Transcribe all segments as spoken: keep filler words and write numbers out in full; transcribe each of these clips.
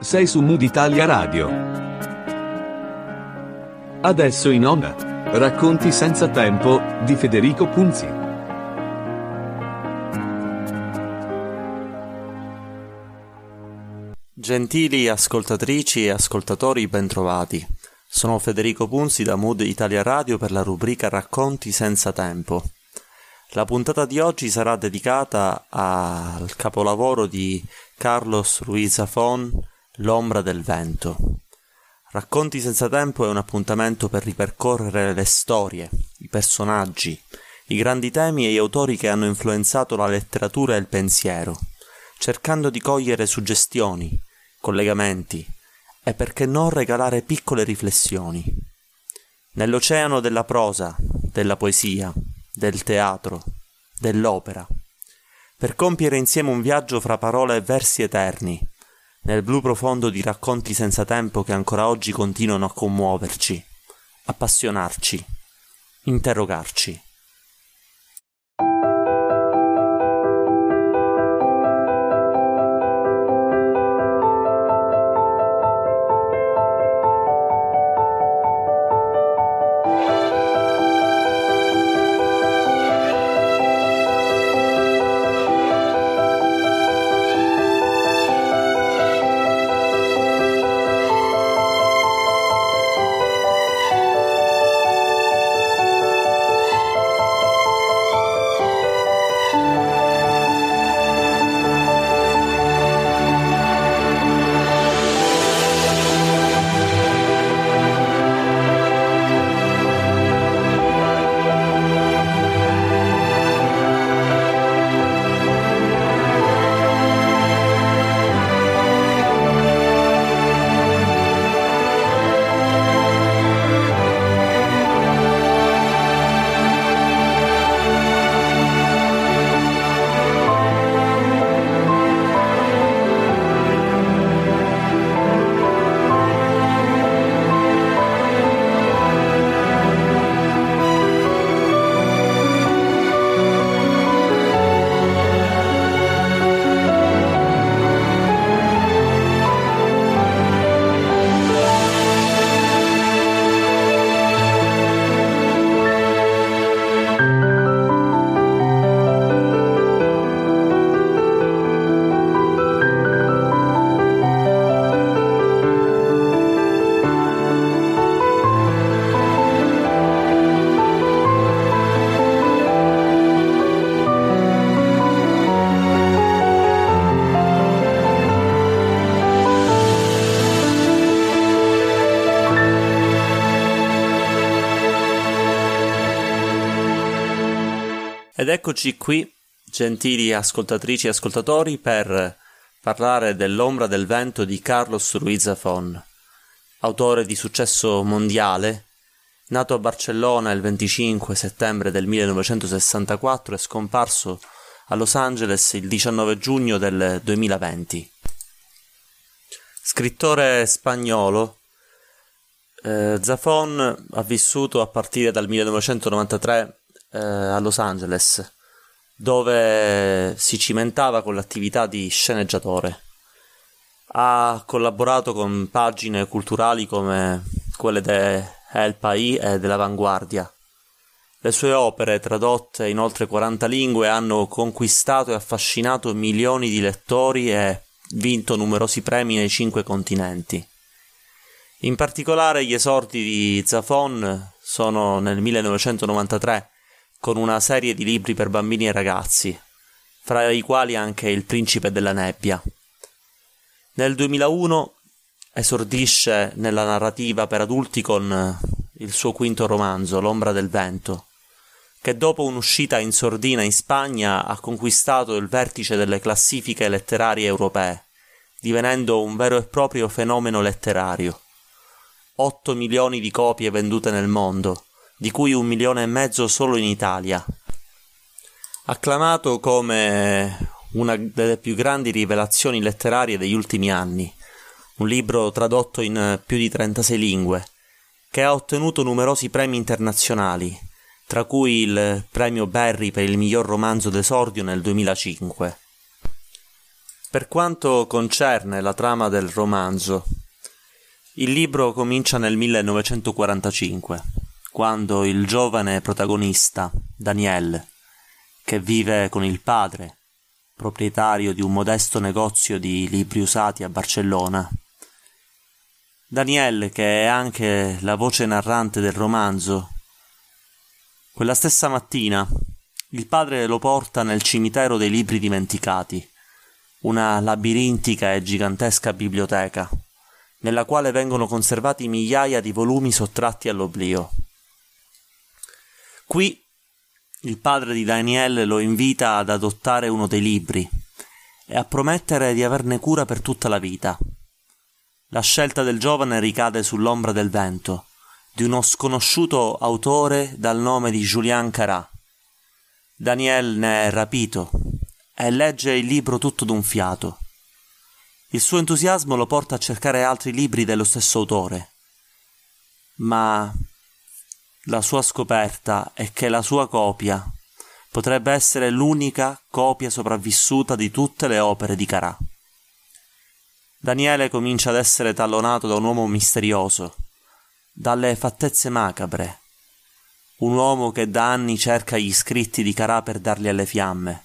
Sei su Mood Italia Radio. Adesso in onda, Racconti senza tempo, di Federico Punzi. Gentili ascoltatrici e ascoltatori bentrovati. Sono Federico Punzi da Mood Italia Radio per la rubrica Racconti senza tempo. La puntata di oggi sarà dedicata al capolavoro di Carlos Ruiz Zafón, L'Ombra del Vento. Racconti senza tempo è un appuntamento per ripercorrere le storie, i personaggi, i grandi temi e gli autori che hanno influenzato la letteratura e il pensiero, cercando di cogliere suggestioni, collegamenti e perché non regalare piccole riflessioni. Nell'oceano della prosa, della poesia, del teatro, dell'opera, per compiere insieme un viaggio fra parole e versi eterni, nel blu profondo di racconti senza tempo che ancora oggi continuano a commuoverci, appassionarci, interrogarci. Ed eccoci qui, gentili ascoltatrici e ascoltatori, per parlare dell'Ombra del Vento di Carlos Ruiz Zafón, autore di successo mondiale, nato a Barcellona il venticinque settembre del millenovecentosessantaquattro e scomparso a Los Angeles il diciannove giugno del duemilaventi. Scrittore spagnolo, eh, Zafón ha vissuto a partire dal millenovecentonovantatré a Los Angeles, dove si cimentava con l'attività di sceneggiatore. Ha collaborato con pagine culturali come quelle de El País e dell'Avanguardia. Le sue opere, tradotte in oltre quaranta lingue, hanno conquistato e affascinato milioni di lettori e vinto numerosi premi nei cinque continenti. In particolare gli esordi di Zafón sono nel millenovecentonovantatré con una serie di libri per bambini e ragazzi, fra i quali anche Il principe della nebbia. Nel duemilauno esordisce nella narrativa per adulti con il suo quinto romanzo, L'Ombra del Vento, che dopo un'uscita in sordina in Spagna ha conquistato il vertice delle classifiche letterarie europee, divenendo un vero e proprio fenomeno letterario. otto milioni di copie vendute nel mondo, di cui un milione e mezzo solo in Italia. Acclamato come una delle più grandi rivelazioni letterarie degli ultimi anni, un libro tradotto in più di trentasei lingue, che ha ottenuto numerosi premi internazionali, tra cui il premio Berry per il miglior romanzo d'esordio nel duemilacinque. Per quanto concerne la trama del romanzo, il libro comincia nel millenovecentoquarantacinque, quando il giovane protagonista, Daniel, che vive con il padre, proprietario di un modesto negozio di libri usati a Barcellona. Daniel, che è anche la voce narrante del romanzo, quella stessa mattina il padre lo porta nel cimitero dei libri dimenticati, una labirintica e gigantesca biblioteca, nella quale vengono conservati migliaia di volumi sottratti all'oblio. Qui il padre di Daniel lo invita ad adottare uno dei libri e a promettere di averne cura per tutta la vita. La scelta del giovane ricade sull'Ombra del Vento, di uno sconosciuto autore dal nome di Julián Carax. Daniel ne è rapito e legge il libro tutto d'un fiato. Il suo entusiasmo lo porta a cercare altri libri dello stesso autore, ma la sua scoperta è che la sua copia potrebbe essere l'unica copia sopravvissuta di tutte le opere di Carax. Daniele comincia ad essere tallonato da un uomo misterioso, dalle fattezze macabre, un uomo che da anni cerca gli scritti di Carax per darli alle fiamme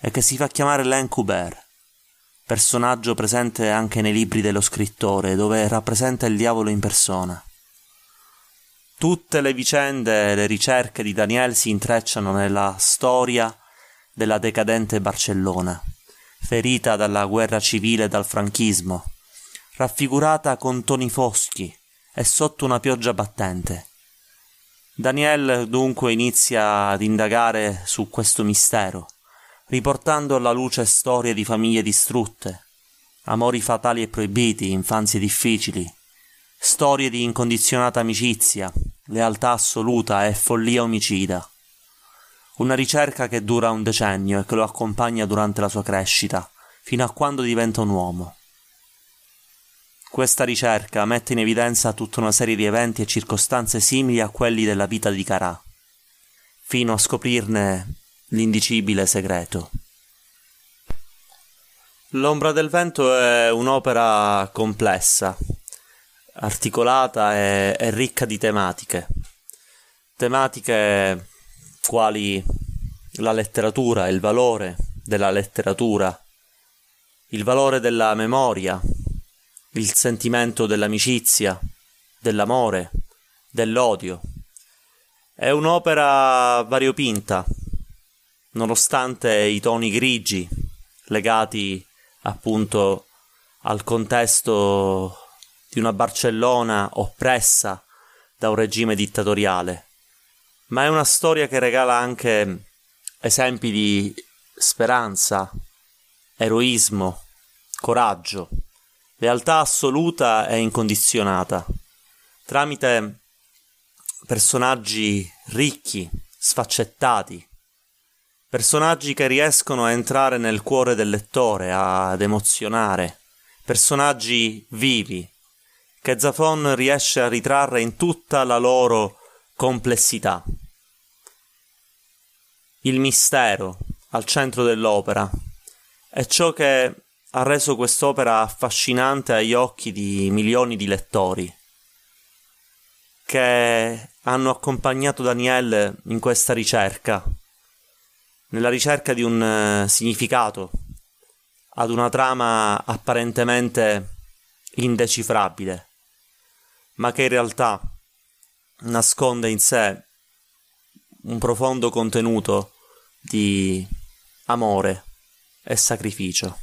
e che si fa chiamare Len Coubert, personaggio presente anche nei libri dello scrittore, dove rappresenta il diavolo in persona. Tutte le vicende e le ricerche di Daniel si intrecciano nella storia della decadente Barcellona, ferita dalla guerra civile e dal franchismo, raffigurata con toni foschi e sotto una pioggia battente. Daniel dunque inizia ad indagare su questo mistero, riportando alla luce storie di famiglie distrutte, amori fatali e proibiti, infanzie difficili, storie di incondizionata amicizia, lealtà assoluta e follia omicida. Una ricerca che dura un decennio e che lo accompagna durante la sua crescita, fino a quando diventa un uomo. Questa ricerca mette in evidenza tutta una serie di eventi e circostanze simili a quelli della vita di Carax, fino a scoprirne l'indicibile segreto. L'Ombra del Vento è un'opera complessa, articolata e, e ricca di tematiche. Tematiche quali la letteratura, il valore della letteratura, il valore della memoria, il sentimento dell'amicizia, dell'amore, dell'odio. È un'opera variopinta, nonostante i toni grigi legati appunto al contesto di una Barcellona oppressa da un regime dittatoriale. Ma è una storia che regala anche esempi di speranza, eroismo, coraggio, lealtà assoluta e incondizionata, tramite personaggi ricchi, sfaccettati, personaggi che riescono a entrare nel cuore del lettore, ad emozionare, personaggi vivi, che Zafón riesce a ritrarre in tutta la loro complessità. Il mistero al centro dell'opera è ciò che ha reso quest'opera affascinante agli occhi di milioni di lettori che hanno accompagnato Daniel in questa ricerca, nella ricerca di un significato ad una trama apparentemente indecifrabile, ma che in realtà nasconde in sé un profondo contenuto di amore e sacrificio.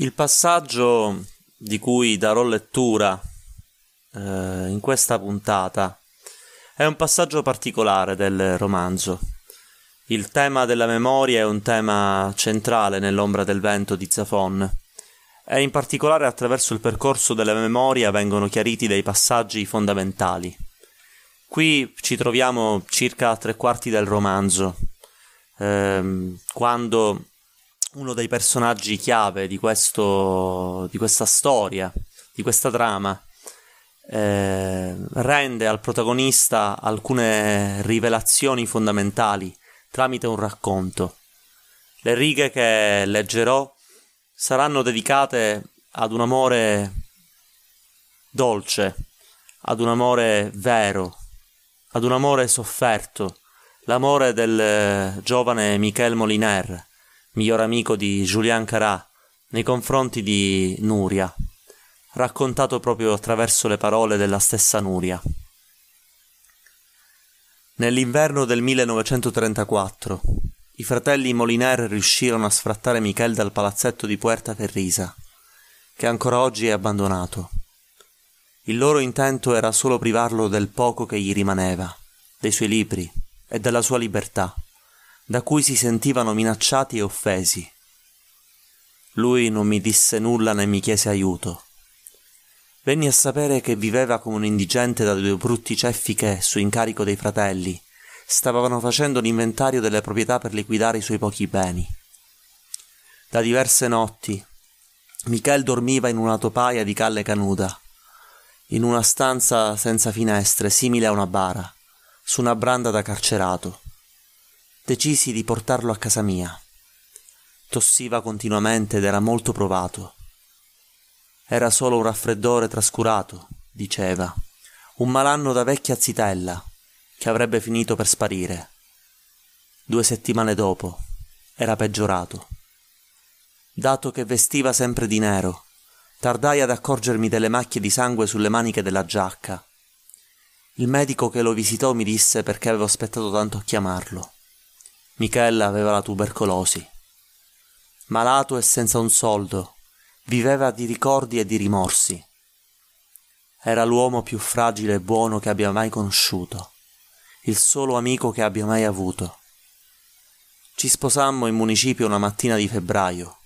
Il passaggio di cui darò lettura eh, in questa puntata è un passaggio particolare del romanzo. Il tema della memoria è un tema centrale nell'Ombra del Vento di Zafón e in particolare attraverso il percorso della memoria vengono chiariti dei passaggi fondamentali. Qui ci troviamo circa a tre quarti del romanzo, ehm, quando uno dei personaggi chiave di questo, di questa storia, di questa trama, eh, rende al protagonista alcune rivelazioni fondamentali tramite un racconto. Le righe che leggerò saranno dedicate ad un amore dolce, ad un amore vero, ad un amore sofferto, l'amore del giovane Michel Moliner, miglior amico di Julián Carax, nei confronti di Nuria, raccontato proprio attraverso le parole della stessa Nuria. Nell'inverno del millenovecentotrentaquattro, i fratelli Moliner riuscirono a sfrattare Michel dal palazzetto di Puerta Ferrisa, che ancora oggi è abbandonato. Il loro intento era solo privarlo del poco che gli rimaneva, dei suoi libri e della sua libertà, da cui si sentivano minacciati e offesi. Lui non mi disse nulla né mi chiese aiuto. Venni a sapere che viveva come un indigente da due brutti ceffi che, su incarico dei fratelli, stavano facendo l'inventario delle proprietà per liquidare i suoi pochi beni. Da diverse notti, Michel dormiva in una topaia di calle canuda, in una stanza senza finestre, simile a una bara, su una branda da carcerato. Decisi di portarlo a casa mia. Tossiva continuamente ed era molto provato. Era solo un raffreddore trascurato, diceva, un malanno da vecchia zitella che avrebbe finito per sparire. Due settimane dopo era peggiorato. Dato che vestiva sempre di nero, tardai ad accorgermi delle macchie di sangue sulle maniche della giacca. Il medico che lo visitò mi disse perché avevo aspettato tanto a chiamarlo. Michel aveva la tubercolosi. Malato e senza un soldo, viveva di ricordi e di rimorsi. Era l'uomo più fragile e buono che abbia mai conosciuto, il solo amico che abbia mai avuto. Ci sposammo in municipio una mattina di febbraio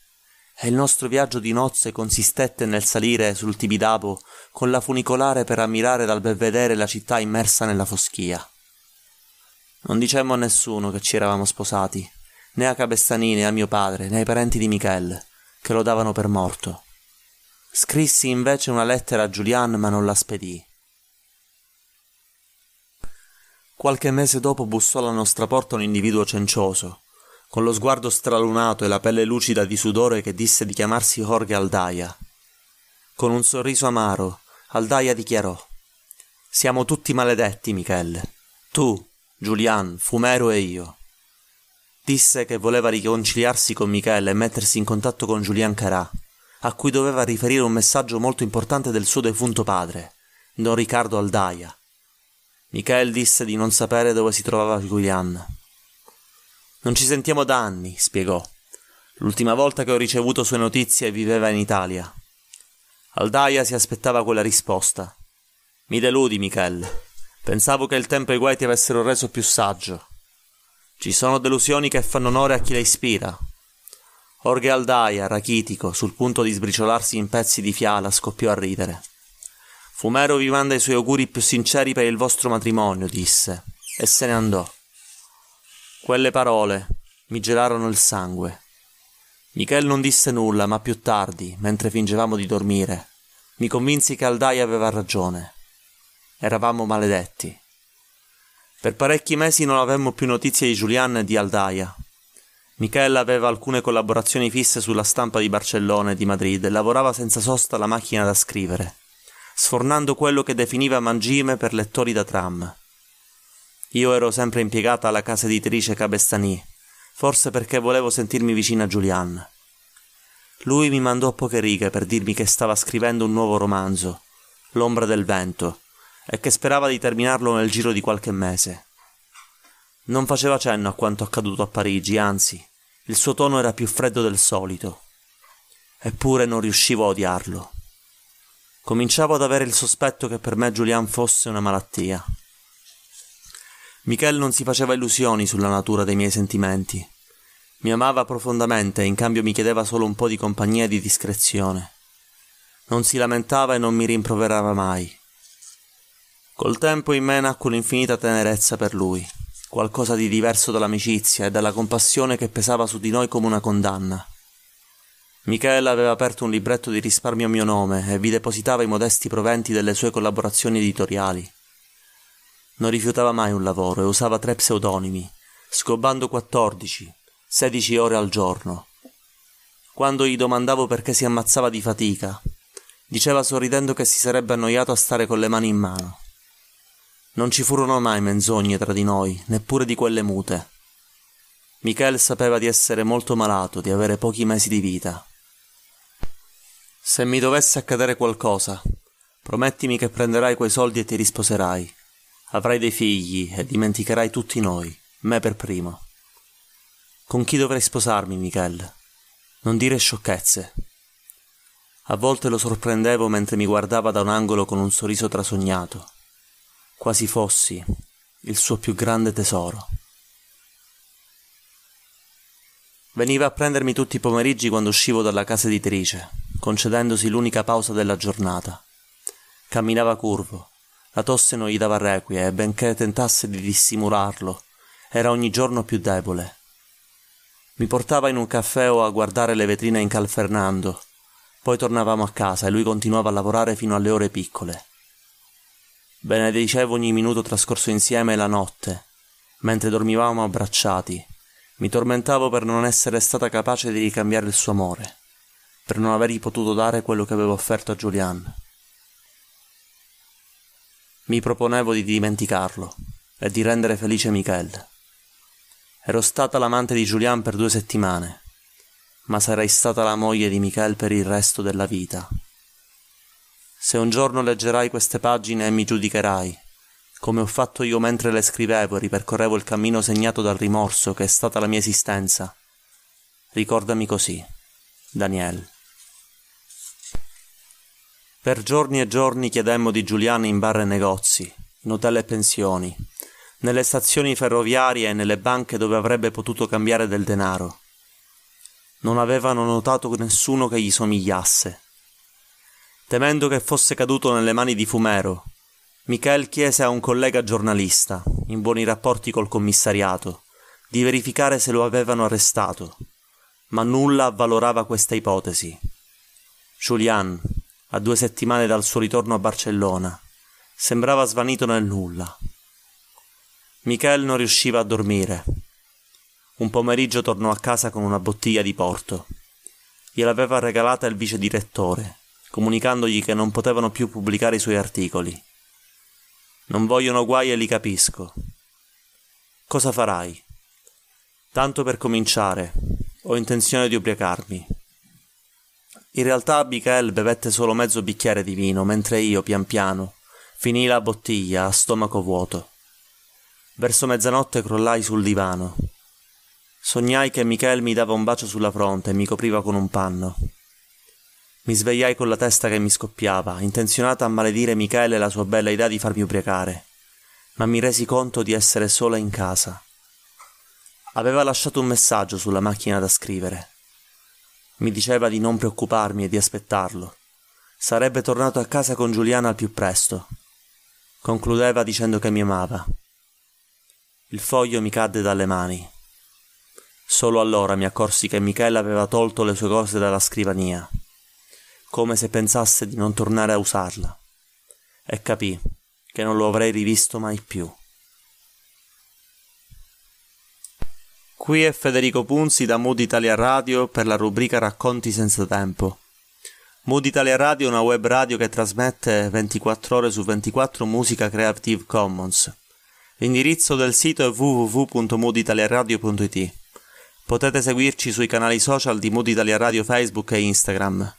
e il nostro viaggio di nozze consistette nel salire sul Tibidabo con la funicolare per ammirare dal belvedere la città immersa nella foschia. Non dicemmo a nessuno che ci eravamo sposati, né a Cabestany, né a mio padre, né ai parenti di Michel, che lo davano per morto. Scrissi invece una lettera a Julián, ma non la spedii. Qualche mese dopo bussò alla nostra porta un individuo cencioso, con lo sguardo stralunato e la pelle lucida di sudore, che disse di chiamarsi Jorge Aldaya. Con un sorriso amaro, Aldaya dichiarò: «Siamo tutti maledetti, Michel. Tu, Julián, Fumero e io». Disse che voleva riconciliarsi con Michel e mettersi in contatto con Julián Carax, a cui doveva riferire un messaggio molto importante del suo defunto padre, Don Ricardo Aldaya. Michel disse di non sapere dove si trovava Julián. «Non ci sentiamo da anni», spiegò. «L'ultima volta che ho ricevuto sue notizie viveva in Italia». Aldaya si aspettava quella risposta. «Mi deludi, Michel. Pensavo che il tempo e i guai ti avessero reso più saggio. Ci sono delusioni che fanno onore a chi le ispira». Jorge Aldaya, rachitico, sul punto di sbriciolarsi in pezzi di fiala, scoppiò a ridere. «Fumero vi manda i suoi auguri più sinceri per il vostro matrimonio», disse, e se ne andò. Quelle parole mi gelarono il sangue. Michel non disse nulla, ma più tardi, mentre fingevamo di dormire, mi convinsi che Aldaya aveva ragione. Eravamo maledetti, Per parecchi mesi non avemmo più notizie di Julián e di Aldaya. Michele aveva alcune collaborazioni fisse sulla stampa di Barcellona e di Madrid e lavorava senza sosta alla macchina da scrivere, sfornando quello che definiva mangime per lettori da tram. Io ero sempre impiegata alla casa editrice Cabestany, forse perché volevo sentirmi vicina a Julián. Lui mi mandò poche righe per dirmi che stava scrivendo un nuovo romanzo, L'Ombra del Vento, e che sperava di terminarlo nel giro di qualche mese. Non faceva cenno a quanto accaduto a Parigi, anzi, il suo tono era più freddo del solito. Eppure non riuscivo a odiarlo. Cominciavo ad avere il sospetto che per me Julián fosse una malattia. Michele non si faceva illusioni sulla natura dei miei sentimenti. Mi amava profondamente e in cambio mi chiedeva solo un po' di compagnia e di discrezione. Non si lamentava e non mi rimproverava mai. Col tempo in me nacque un'infinita tenerezza per lui, qualcosa di diverso dall'amicizia e dalla compassione che pesava su di noi come una condanna. Michele aveva aperto un libretto di risparmio a mio nome e vi depositava i modesti proventi delle sue collaborazioni editoriali. Non rifiutava mai un lavoro e usava tre pseudonimi, sgobbando quattordici, sedici ore al giorno. Quando gli domandavo perché si ammazzava di fatica, diceva sorridendo che si sarebbe annoiato a stare con le mani in mano. Non ci furono mai menzogne tra di noi, neppure di quelle mute. Michele sapeva di essere molto malato, di avere pochi mesi di vita. Se mi dovesse accadere qualcosa, promettimi che prenderai quei soldi e ti risposerai. Avrai dei figli e dimenticherai tutti noi, me per primo. Con chi dovrei sposarmi, Michele? Non dire sciocchezze. A volte lo sorprendevo mentre mi guardava da un angolo con un sorriso trasognato. Quasi fossi il suo più grande tesoro. Veniva a prendermi tutti i pomeriggi quando uscivo dalla casa editrice, concedendosi l'unica pausa della giornata. Camminava curvo, la tosse non gli dava requie e benché tentasse di dissimularlo, era ogni giorno più debole. Mi portava in un caffè o a guardare le vetrine in Cal Fernando, poi tornavamo a casa e lui continuava a lavorare fino alle ore piccole. Benedicevo ogni minuto trascorso insieme e la notte, mentre dormivamo abbracciati, mi tormentavo per non essere stata capace di ricambiare il suo amore, per non avergli potuto dare quello che avevo offerto a Julián. Mi proponevo di dimenticarlo e di rendere felice Michele. Ero stata l'amante di Julián per due settimane, ma sarei stata la moglie di Michele per il resto della vita. Se un giorno leggerai queste pagine e mi giudicherai, come ho fatto io mentre le scrivevo e ripercorrevo il cammino segnato dal rimorso che è stata la mia esistenza, ricordami così, Daniel. Per giorni e giorni chiedemmo di Julián in bar e negozi, in hotel e pensioni, nelle stazioni ferroviarie e nelle banche dove avrebbe potuto cambiare del denaro. Non avevano notato nessuno che gli somigliasse. Temendo che fosse caduto nelle mani di Fumero, Michele chiese a un collega giornalista, in buoni rapporti col commissariato, di verificare se lo avevano arrestato, ma nulla avvalorava questa ipotesi. Julián, a due settimane dal suo ritorno a Barcellona, sembrava svanito nel nulla. Michele non riusciva a dormire. Un pomeriggio tornò a casa con una bottiglia di porto. Gliel'aveva regalata il vice direttore, comunicandogli che non potevano più pubblicare i suoi articoli. Non vogliono guai e li capisco. Cosa farai? Tanto per cominciare, ho intenzione di ubriacarmi. In realtà Michele bevette solo mezzo bicchiere di vino, mentre io, pian piano, finii la bottiglia a stomaco vuoto. Verso mezzanotte crollai sul divano. Sognai che Michele mi dava un bacio sulla fronte e mi copriva con un panno. Mi svegliai con la testa che mi scoppiava, intenzionata a maledire Michele e la sua bella idea di farmi ubriacare, ma mi resi conto di essere sola in casa. Aveva lasciato un messaggio sulla macchina da scrivere. Mi diceva di non preoccuparmi e di aspettarlo. Sarebbe tornato a casa con Julián al più presto. Concludeva dicendo che mi amava. Il foglio mi cadde dalle mani. Solo allora mi accorsi che Michele aveva tolto le sue cose dalla scrivania, come se pensasse di non tornare a usarla, e capì che non lo avrei rivisto mai più. Qui è Federico Punzi da Mood Italia Radio per la rubrica Racconti senza tempo. Mood Italia Radio è una web radio che trasmette ventiquattro ore su ventiquattro musica Creative Commons. L'indirizzo del sito è w w w punto mood italia radio punto i t. Potete seguirci sui canali social di Mood Italia Radio Facebook e Instagram.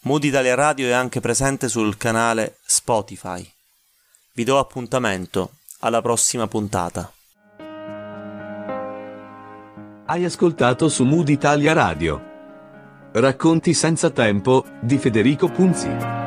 Mood Italia Radio è anche presente sul canale Spotify. Vi do appuntamento alla prossima puntata. Hai ascoltato su Mood Italia Radio Racconti senza tempo di Federico Punzi.